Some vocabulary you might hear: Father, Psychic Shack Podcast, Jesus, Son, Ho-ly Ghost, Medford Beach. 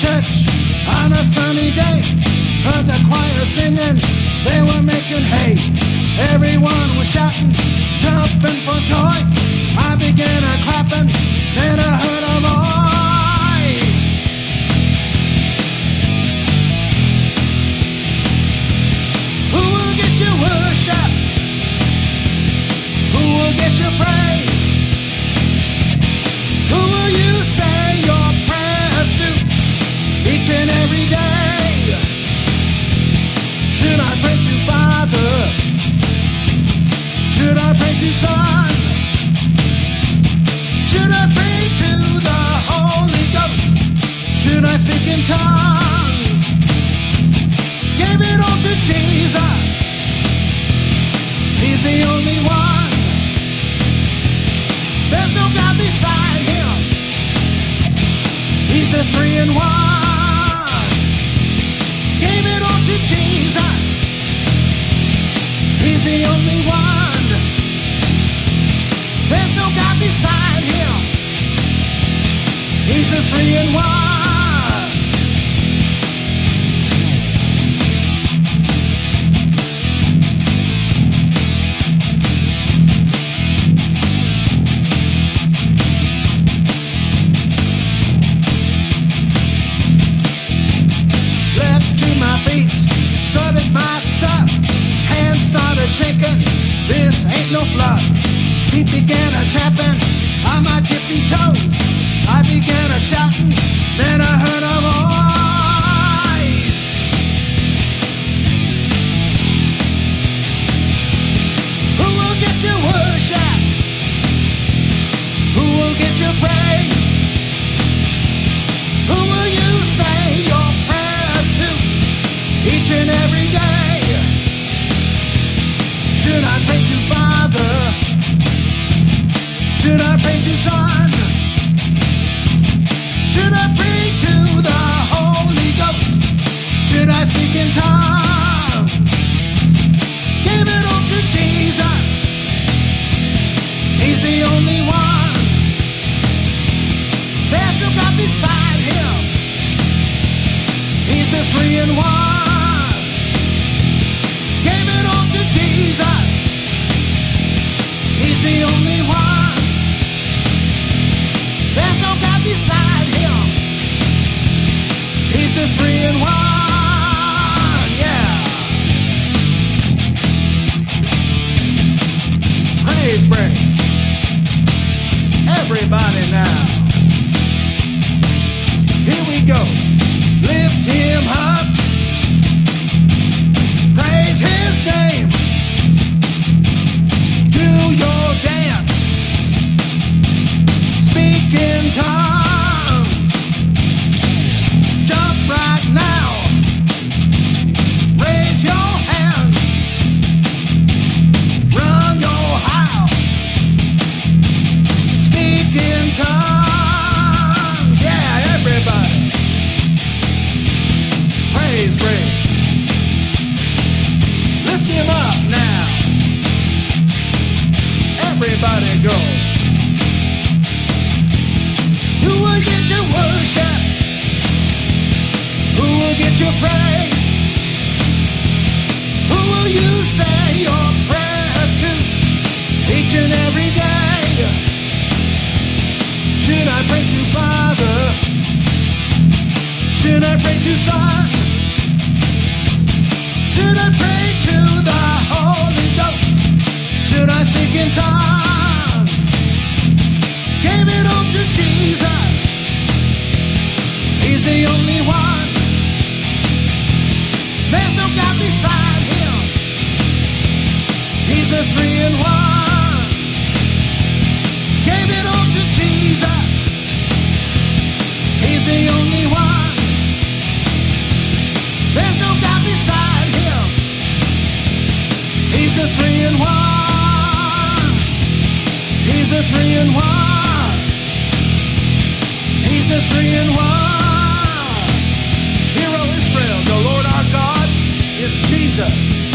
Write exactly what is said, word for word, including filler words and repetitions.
church on a sunny day. Heard the choir singing, they were making hay. Everyone was shouting, jumping for joy. I began a clapping, then I heard a voice. Who will get your worship? Who will get your praise? Who will you say your prayers to each and every day? Should I pray to Father? Should I pray to Son? Should I pray to the Holy Ghost? Should I speak in tongues? Give it all to Jesus. He's the only one. There's no God beside him. He's a three in one. Give it all to Jesus. He's the only one. There's no God beside him. He's a three in one. Shaking, this ain't no fluff. He began a tapping on my tippy toes. I began a shouting, then I heard a voice. Who will get your worship? Who will get your praise? Who will you say your prayers to each and every day? Should I pray to Father? Should I pray to Son? Should I pray to the Holy Ghost? Should I speak in tongues? Give it all to Jesus. He's the only one. There's no God beside him. He's the three in one. Jesus, he's the only one. There's no God beside him. He's the three in one. Yeah. Praise break. Everybody now. Here we go. Lift him up. Praise his name. Your dance, speak in tongues, jump right now, raise your hands, run your house, speak in tongues, yeah, everybody, praise break, lift him up now. Everybody go. Who will get your worship? Who will get your praise? Who will you say your prayers to each and every day? Should I pray to Father? Should I pray to Son? Should I pray to the Holy Ghost? Should I speak in tongues? Give it all to Jesus. He's the only one. There's no God beside him. He's a three in one. Give it all to Jesus. He's the only one. There's no God beside him. He's a three in one. He's a three and one. He's a three and one. Hear, O Israel, the Lord our God is Jesus.